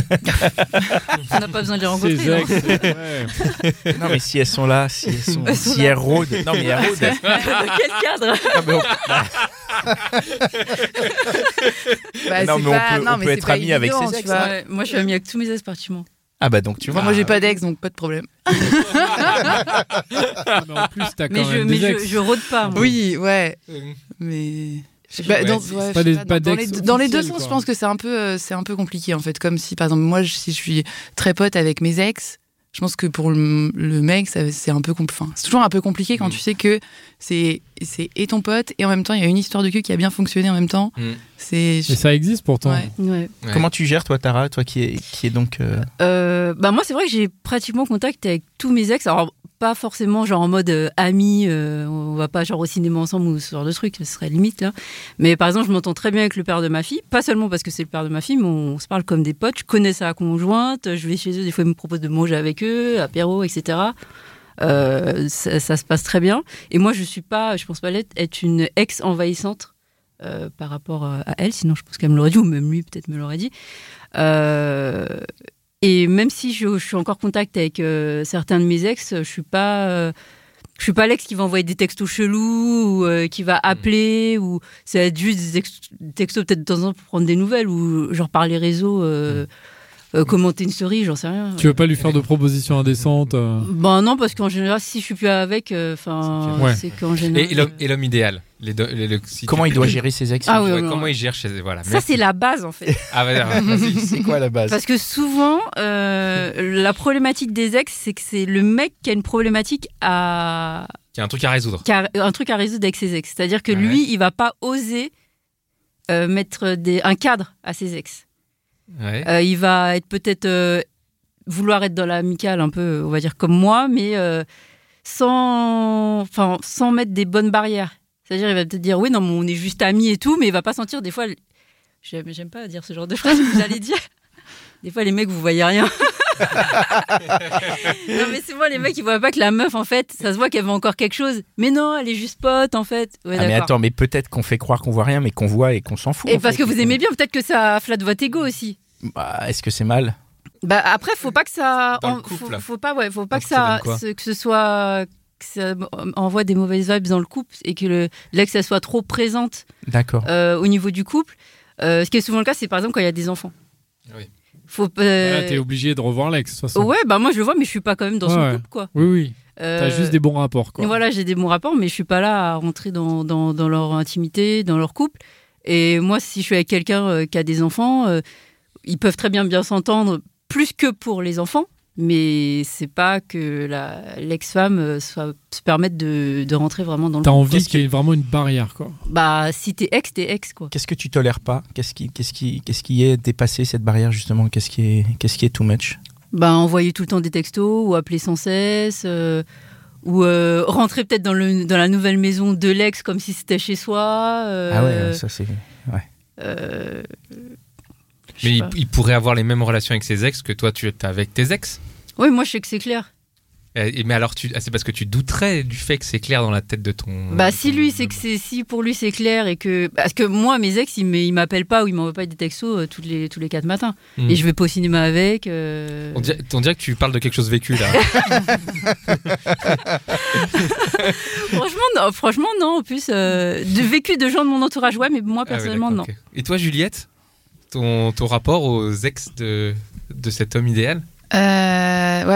n'a pas besoin de les rencontrer. Ses ex, ouais. Non, mais si elles sont là, si elles rôdent. Non, mais elles rôdent. Dans quel cadre? Bah, non, mais pas, on peut être ami avec ses ex. Ouais. Moi, je suis ami avec tous mes ex pratiquement. Ah bah donc tu vois. Moi j'ai pas d'ex donc pas de problème. Mais en plus t'as quand même des ex. Mais je rôde pas. Moi. Oui ouais. Mais dans les deux sens, je pense que c'est un peu compliqué en fait. Comme si par exemple moi si je suis très pote avec mes ex, je pense que pour le mec ça, c'est un peu c'est toujours un peu compliqué quand tu sais que c'est et ton pote et en même temps il y a une histoire de cul qui a bien fonctionné en même temps. Et ça existe pourtant. Ouais. Comment tu gères toi, Tara, toi qui est donc bah moi c'est vrai que j'ai pratiquement contact avec tous mes ex, alors pas forcément genre en mode amis, on va pas genre au cinéma ensemble ou ce genre de truc, ce serait limite là, mais par exemple je m'entends très bien avec le père de ma fille, pas seulement parce que c'est le père de ma fille, mais on se parle comme des potes, je connais sa conjointe, je vais chez eux, des fois ils me proposent de manger avec eux, apéro, etc. Ça se passe très bien et moi je pense pas être une ex envahissante par rapport à elle, sinon je pense qu'elle me l'aurait dit, ou même lui peut-être me l'aurait dit. Et même si je suis encore en contact avec certains de mes ex, je suis pas l'ex qui va envoyer des textos chelous, ou qui va appeler, ou ça va être juste des textos peut-être de temps en temps pour prendre des nouvelles, ou genre par les réseaux... commenter une story, j'en sais rien. Tu veux pas lui faire de propositions indécentes Ben non, parce qu'en général, si je suis plus avec, c'est qu'en général. Et l'homme idéal. Comment il doit gérer ses ex? Comment il gère ses... Voilà. Ça, c'est la base, en fait. C'est quoi la base? Parce que souvent, la problématique des ex, c'est que c'est le mec qui a une problématique à... Qui a un truc à résoudre. Qui a un truc à résoudre avec ses ex. C'est-à-dire que lui, il va pas oser mettre un cadre à ses ex. Ouais. Il va être peut-être vouloir être dans l'amicale un peu, on va dire comme moi, mais sans mettre des bonnes barrières. C'est-à-dire, il va peut-être dire oui, non, mais on est juste amis et tout, mais il va pas sentir des fois. J'aime pas dire ce genre de choses que vous allez dire. Des fois, les mecs, vous voyez rien. Non, mais souvent, les mecs, ils voient pas que la meuf, en fait, ça se voit qu'elle veut encore quelque chose. Mais non, elle est juste pote, en fait. Ouais, mais attends, mais peut-être qu'on fait croire qu'on voit rien, mais qu'on voit et qu'on s'en fout. Et parce que vous aimez bien, peut-être que ça flatte votre ego aussi. Bah, est-ce que c'est mal? Bah, après, faut pas que ça. Que ça envoie des mauvaises vibes dans le couple et que l'ex, elle soit trop présente. D'accord. Au niveau du couple. Ce qui est souvent le cas, c'est par exemple quand il y a des enfants. Oui. Voilà, t'es obligé de revoir l'ex, de toute façon. Ouais, bah moi je le vois, mais je suis pas quand même dans son couple, quoi. Oui. T'as juste des bons rapports, quoi. Voilà, j'ai des bons rapports, mais je suis pas là à rentrer dans leur intimité, dans leur couple. Et moi, si je suis avec quelqu'un qui a des enfants, ils peuvent très bien s'entendre, plus que pour les enfants, mais c'est pas que l'ex-femme se permette de rentrer vraiment dans le couple. T'as envie qu'il y ait vraiment une barrière, quoi. Bah, si t'es ex, quoi. Qu'est-ce que tu tolères pas? Qu'est-ce qui est dépassé, cette barrière, justement? Qu'est-ce qui est too much? Bah, envoyer tout le temps des textos, ou appeler sans cesse, ou rentrer peut-être dans la nouvelle maison de l'ex comme si c'était chez soi. Ça c'est... Ouais. Mais il pourrait avoir les mêmes relations avec ses ex que toi, tu as avec tes ex. Oui, moi, je sais que c'est clair. Mais alors, c'est parce que tu douterais du fait que c'est clair dans la tête de ton... Bah, si pour lui, c'est clair et que... Parce que moi, mes ex, ils m'appellent pas ou ils m'envoient pas des textos tous les 4 matins. Et je vais pas au cinéma avec... On dirait que tu parles de quelque chose vécu, là. Franchement, non. En plus, de vécu de gens de mon entourage, ouais, mais moi, personnellement, non. Okay. Et toi, Juliette, ton rapport aux ex de cet homme idéal?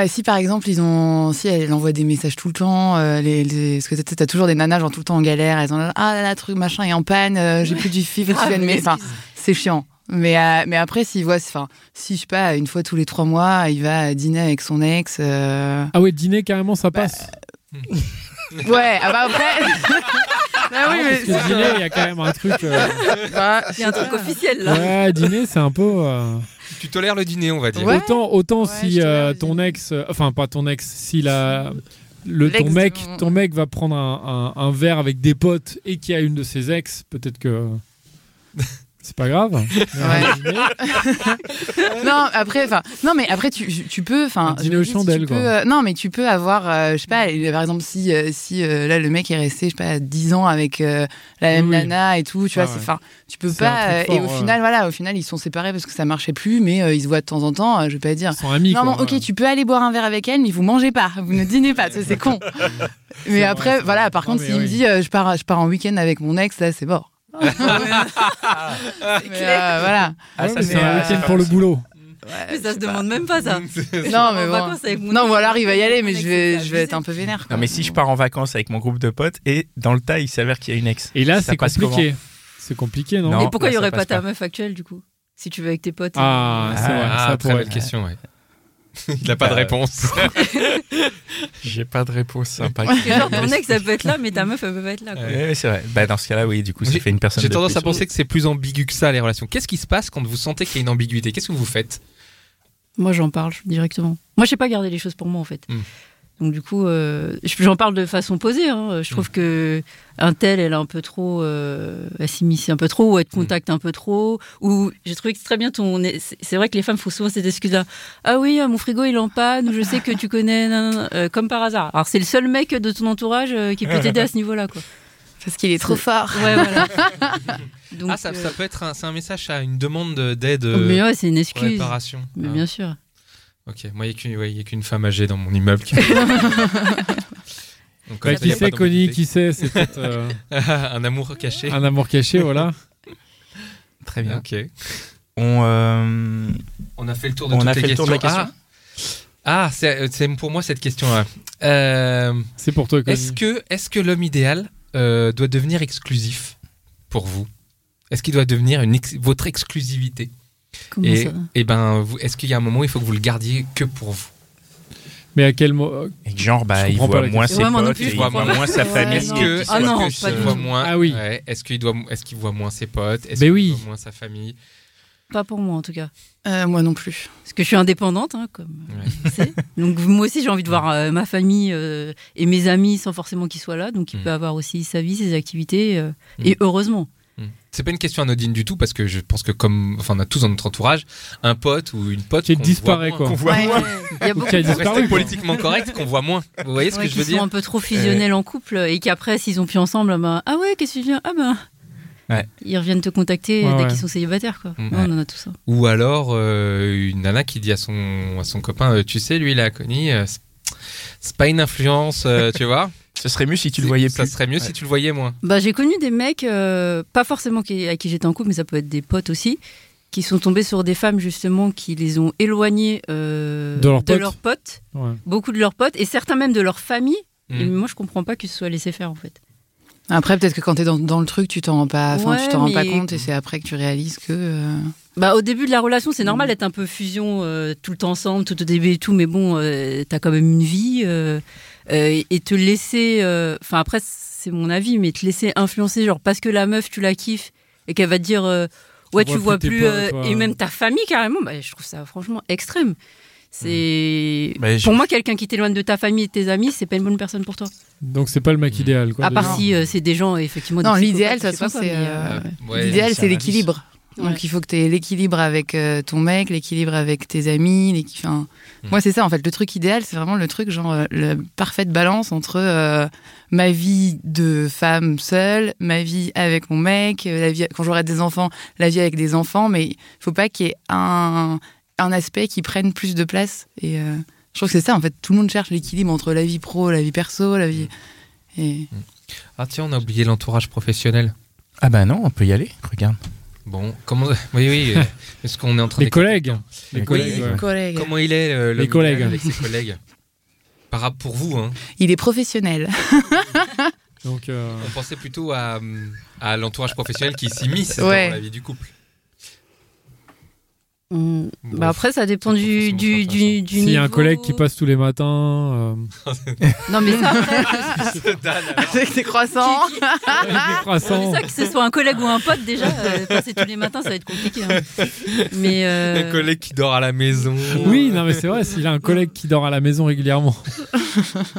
Si par exemple elle envoie des messages tout le temps, parce que t'as toujours des nanas genre tout le temps en galère, elles ont truc machin est en panne, j'ai plus du fil, tu viens de enfin c'est chiant. Mais après s'il voit, enfin si je sais pas une fois tous les 3 mois, il va dîner avec son ex. Ah ouais, dîner carrément, ça passe. Ouais, ah bah après. Ah oui, mais parce que dîner, il y a quand même un truc. Il y a un truc officiel là. Ouais, dîner, c'est un peu. Tu tolères le dîner, on va dire. Ouais. Autant si ton ex, enfin pas ton ex, si ton mec va prendre un verre avec des potes et qu'il y a une de ses ex, peut-être que. C'est pas grave. Ouais. non mais après tu peux enfin dîner aux chandelles, quoi. Non mais tu peux avoir je sais pas, par exemple si là le mec est resté, je sais pas, 10 ans avec la même nana et tout, tu vois, c'est, enfin tu peux pas fort, et au final ils sont séparés parce que ça marchait plus, mais ils se voient de temps en temps, je vais pas dire. Ils sont amis, non, quoi, OK, tu peux aller boire un verre avec elle, mais vous mangez pas, vous ne dînez pas, c'est con. Mais après, par contre, s'il me dit je pars en week-end avec mon ex, là c'est mort. C'est clair. Voilà. Ah, ça, c'est un week-end pour le boulot. Ouais, mais ça se demande même pas ça. Non mais bon. Non voilà, il va y aller, mais je vais être un peu vénère. Quoi. Non mais si je pars en vacances avec mon groupe de potes et dans le tas il s'avère qu'il y a une ex. Et là ça c'est compliqué. C'est compliqué non, non. Et pourquoi il y aurait pas ta meuf actuelle du coup si tu veux avec tes potes? Ah c'est vrai. Ça pourrait être question. Ouais. Il n'a pas de réponse. J'ai pas de réponse sympa. Parce que genre ton ex elle peut être là, mais ta meuf elle peut pas être là. Oui, c'est vrai. Bah, dans ce cas-là, oui, du coup, ça fait une personne. J'ai tendance à penser que c'est plus ambigu que ça les relations. Qu'est-ce qui se passe quand vous sentez qu'il y a une ambiguïté? Qu'est-ce que vous faites? Moi, j'en parle directement. Moi, je sais pas garder les choses pour moi en fait. Donc du coup, j'en parle de façon posée. Hein. Je trouve que un tel, elle a un peu trop, elle s'immisce un peu trop, ou elle te contacte un peu trop. Ou j'ai trouvé que c'est très bien ton. C'est vrai que les femmes font souvent cette excuse-là. Ah oui, mon frigo il est en panne. Ou je sais que tu connais, comme par hasard. Alors c'est le seul mec de ton entourage qui peut t'aider à ce niveau-là, quoi. Parce qu'il est trop fort. Ouais, voilà. Donc, ça peut être c'est un message à une demande d'aide. Mais ouais, c'est une excuse. Réparation. Mais bien sûr. Ok, moi il n'y a qu'une femme âgée dans mon immeuble. Donc, qui sait, Connie, qui sait, c'est peut-être un amour caché. Un amour caché, voilà. Très bien. Ok. On a fait le tour de toutes les questions. C'est pour moi cette question-là. C'est pour toi, Connie. Est-ce que l'homme idéal doit devenir exclusif pour vous? Est-ce qu'il doit devenir votre exclusivité? Est-ce qu'il y a un moment où il faut que vous le gardiez que pour vous? Mais à quel moment? Genre, il voit moins ses potes, il voit moins sa famille. Est-ce qu'il voit moins ses potes? Est-ce qu'il voit moins sa famille? Pas pour moi en tout cas. Moi non plus. Parce que je suis indépendante, comme tu sais. Donc moi aussi j'ai envie de voir ma famille et mes amis sans forcément qu'ils soient là. Donc il peut avoir aussi sa vie, ses activités et heureusement. C'est pas une question anodine du tout parce que je pense que on a tous dans notre entourage un pote ou une pote qui disparaît qu'on voit moins. Il y a beaucoup qui restent politiquement corrects qu'on voit moins. Vous voyez ce que je veux dire? Ils sont un peu trop fusionnels en couple et qu'après s'ils ont plus ensemble, ah ouais qu'est-ce que tu viens? Ils reviennent te contacter dès qu'ils sont célibataires quoi. On en a tout ça. Ou alors une nana qui dit à son copain, tu sais lui là Connie, c'est pas une influence, tu vois. Ce serait mieux si tu le voyais plus. Ça serait mieux si tu le voyais moins. J'ai connu des mecs, pas forcément à qui j'étais en couple, mais ça peut être des potes aussi, qui sont tombés sur des femmes justement qui les ont éloignés de leurs potes, beaucoup de leurs potes, et certains même de leur famille. Et moi, je comprends pas qu'ils se soient laissés faire en fait. Après, peut-être que quand t'es dans le truc, tu t'en rends pas compte, et c'est après que tu réalises que. Au début de la relation, c'est normal d'être un peu fusion, tout le temps ensemble, tout au début et tout, mais bon, t'as quand même une vie. Et te laisser, après c'est mon avis, mais te laisser influencer, genre parce que la meuf tu la kiffes et qu'elle va te dire tu vois plus, et même ta famille carrément, je trouve ça franchement extrême. C'est pour moi quelqu'un qui t'éloigne de ta famille et de tes amis, c'est pas une bonne personne pour toi. Donc c'est pas le mec idéal quoi. À part si c'est des gens effectivement. Non, l'idéal de toute façon l'idéal c'est l'équilibre. Donc il faut que tu aies l'équilibre avec ton mec, l'équilibre avec tes amis, moi c'est ça en fait, le truc idéal c'est vraiment le truc genre la parfaite balance entre ma vie de femme seule, ma vie avec mon mec, la vie quand j'aurai des enfants, la vie avec des enfants, mais il faut pas qu'il y ait un aspect qui prenne plus de place et je trouve que c'est ça en fait, tout le monde cherche l'équilibre entre la vie pro, la vie perso, la vie Ah tiens, on a oublié l'entourage professionnel. Ah bah non, on peut y aller, regarde. Bon, comment... Oui, parce qu'on est en train de... Les collègues. Comment il est, les collègues. Avec ses collègues. Par rapport pour vous, Il est professionnel. Donc, on pensait plutôt à l'entourage professionnel qui s'immisce dans la vie du couple. Bon, après, ça dépend du niveau. S'il y a un collègue qui passe tous les matins... Non, mais ça, avec des croissants. C'est ça, que ce soit un collègue ou un pote, déjà, passer tous les matins, ça va être compliqué. Mais, un collègue qui dort à la maison. Oui, non, mais c'est vrai, s'il a un collègue qui dort à la maison régulièrement.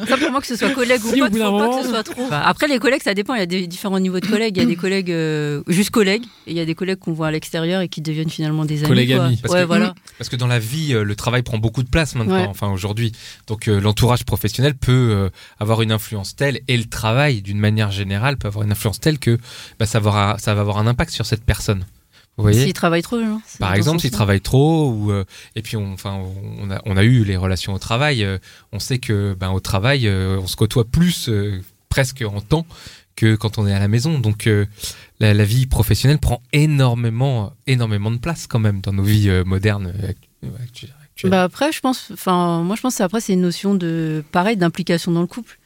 Ça, pour moi, que ce soit collègue ou pote, faut pas que ce soit trop. Après, les collègues, ça dépend. Il y a des différents niveaux de collègues. Il y a des collègues juste collègues, et il y a des collègues qu'on voit à l'extérieur et qui deviennent finalement des amis. Parce que dans la vie, le travail prend beaucoup de place maintenant, aujourd'hui. Donc l'entourage professionnel peut avoir une influence telle, et le travail, d'une manière générale, peut avoir une influence telle que ça va avoir un impact sur cette personne. Vous voyez ? S'il travaille trop, par exemple, s'il travaille trop, ou et puis on a eu les relations au travail. On sait que au travail, on se côtoie plus presque en temps que quand on est à la maison. Donc la vie professionnelle prend énormément de place quand même dans nos vies modernes actuelles. Bah après, je pense que après c'est une notion de pareil d'implication dans le couple.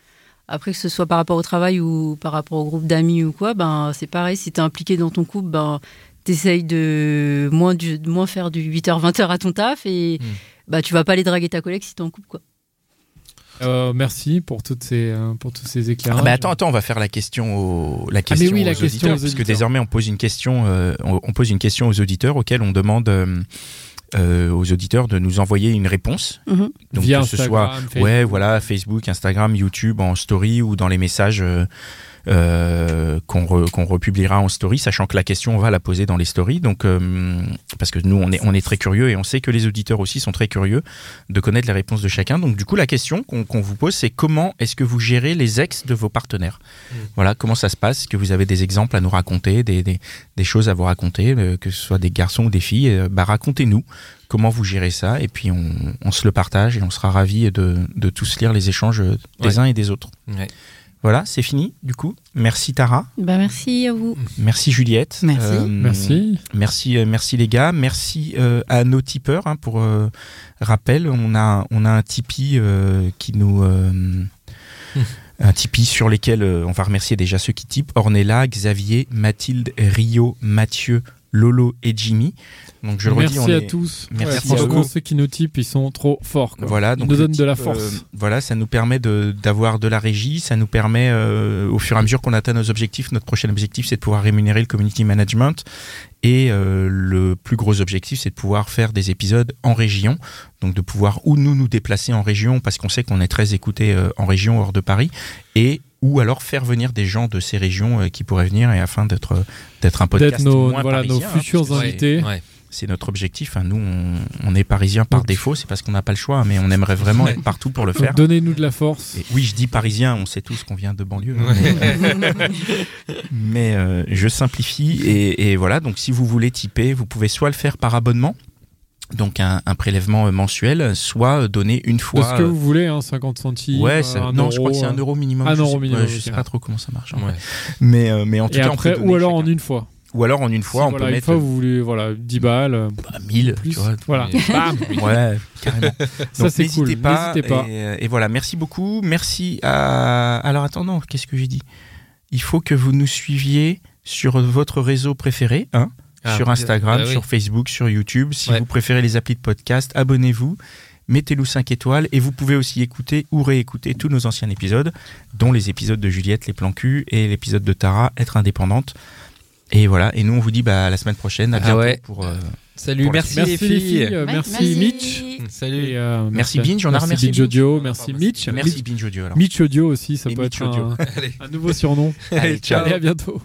Après, que ce soit par rapport au travail ou par rapport au groupe d'amis ou quoi, ben c'est pareil. Si t'es impliqué dans ton couple, ben t'essayes de moins faire du 8h-20h à ton taf et bah tu vas pas aller draguer ta collègue si t'es en couple, quoi. Merci pour tous ces éclairages. Ah bah attends, on va faire la question aux auditeurs, puisque désormais on pose une question aux auditeurs auxquels on demande aux auditeurs de nous envoyer une réponse. Mm-hmm. Donc via que ce Instagram, soit Facebook. Ouais, voilà, Facebook, Instagram, YouTube en story ou dans les messages qu'on republiera en story, sachant que la question on va la poser dans les stories, donc parce que nous on est très curieux et on sait que les auditeurs aussi sont très curieux de connaître les réponses de chacun. Donc du coup la question qu'on vous pose, c'est comment est-ce que vous gérez les ex de vos partenaires. Voilà, comment ça se passe. Est-ce que vous avez des exemples à nous raconter, des choses à vous raconter, que ce soit des garçons ou des filles, racontez-nous comment vous gérez ça, et puis on se le partage et on sera ravis de tous lire les échanges des uns et des autres. Voilà, c'est fini du coup. Merci Tara. Bah, merci à vous. Merci Juliette. Merci. Merci les gars. Merci à nos tipeurs. Hein, pour rappel, on a un Tipeee qui nous... Un Tipeee sur lesquels on va remercier déjà ceux qui tipent. Ornella, Xavier, Mathilde, Rio, Mathieu, Lolo et Jimmy. Donc je le redis, merci à tous. Merci à beaucoup. Ceux qui nous typent, ils sont trop forts, quoi. Voilà, donc ils nous donnent de la force. Voilà, ça nous permet d'avoir de la régie, ça nous permet au fur et à mesure qu'on atteint nos objectifs, notre prochain objectif c'est de pouvoir rémunérer le community management, et le plus gros objectif c'est de pouvoir faire des épisodes en région, donc de pouvoir ou nous déplacer en région parce qu'on sait qu'on est très écouté en région hors de Paris, et ou alors faire venir des gens de ces régions qui pourraient venir, et afin d'être un podcast moins parisien, nos futurs invités. C'est notre objectif. Nous, on est parisiens par défaut, c'est parce qu'on n'a pas le choix, mais on aimerait vraiment être partout pour le faire. Donnez-nous de la force. Et oui, je dis parisiens, on sait tous qu'on vient de banlieue. Mais je simplifie. Et voilà, donc si vous voulez tiper, vous pouvez soit le faire par abonnement, donc un prélèvement mensuel, soit donné une fois. De ce que vous voulez, hein, 50 centimes. Ouais, je crois que c'est 1 euro minimum. Je sais pas trop comment ça marche. Hein. Ouais. Mais en tout cas, après, on peut donner en une fois. Ou alors en une fois, on peut mettre. Une fois, vous voulez 10 balles. 1000, plus. Tu vois. Voilà. Bam. Ouais, carrément. Donc ça, n'hésitez pas. Et voilà, merci beaucoup. Merci à. Alors attends, non, qu'est-ce que j'ai dit ? Il faut que vous nous suiviez sur votre réseau préféré, hein ? Sur Instagram, sur Facebook, sur YouTube. Si vous préférez les applis de podcast, abonnez-vous, mettez-nous 5 étoiles, et vous pouvez aussi écouter ou réécouter tous nos anciens épisodes, dont les épisodes de Juliette, les plans cul, et l'épisode de Tara, être indépendante. Et voilà, et nous on vous dit à la semaine prochaine, à bientôt pour... Salut, pour merci les filles. Merci Mitch. Salut. Et, merci Binge, on a remercié Binge Audio, merci Mitch. Merci Binge Audio. Mitch Audio aussi, ça peut être un nouveau surnom. Allez, ciao. Allez, à bientôt.